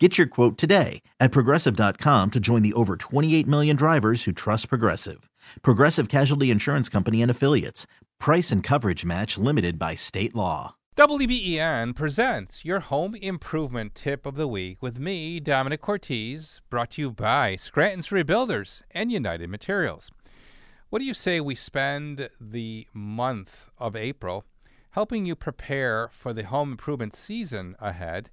Get your quote today at Progressive.com to join the over 28 million drivers who trust Progressive. Progressive Casualty Insurance Company and Affiliates. Price and coverage match limited by state law. WBEN presents your home improvement tip of the week with me, Dominic Cortese, brought to you by Scranton's Rebuilders and United Materials. What do you say we spend the month of April helping you prepare for the home improvement season ahead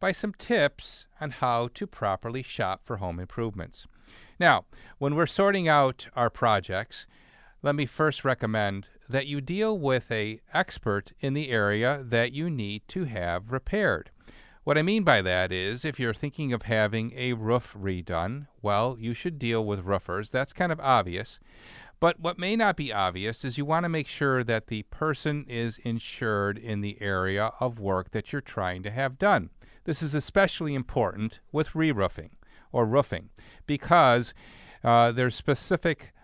by some tips on how to properly shop for home improvements. Now, when we're sorting out our projects, let me first recommend that you deal with an expert in the area that you need to have repaired. What I mean by that is if you're thinking of having a roof redone, well, you should deal with roofers. That's kind of obvious. But what may not be obvious is you want to make sure that the person is insured in the area of work that you're trying to have done. This is especially important with re-roofing or roofing because there's specific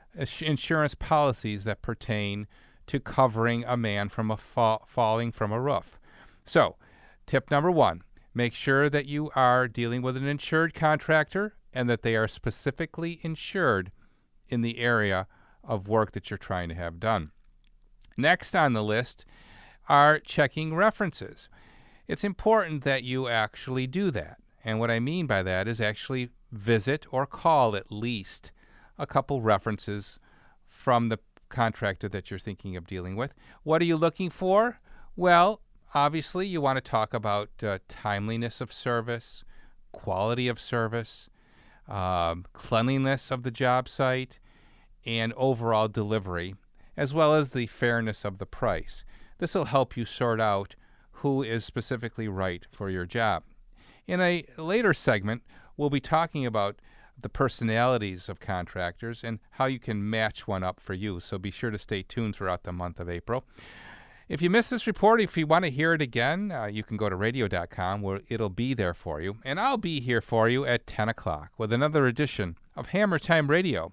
insurance policies that pertain to covering a man from falling from a roof. So, tip number one, make sure that you are dealing with an insured contractor and that they are specifically insured in the area of work that you're trying to have done. Next on the list are checking references. It's important that you actually do that. And what I mean by that is actually visit or call at least a couple references from the contractor that you're thinking of dealing with. What are you looking for? Well, obviously you want to talk about timeliness of service, quality of service, cleanliness of the job site, and overall delivery, as well as the fairness of the price. This will help you sort out who is specifically right for your job. In a later segment, we'll be talking about the personalities of contractors and how you can match one up for you, so be sure to stay tuned throughout the month of April. If you missed this report, if you want to hear it again, you can go to radio.com where it'll be there for you. And I'll be here for you at 10 o'clock with another edition of Hammer Time Radio,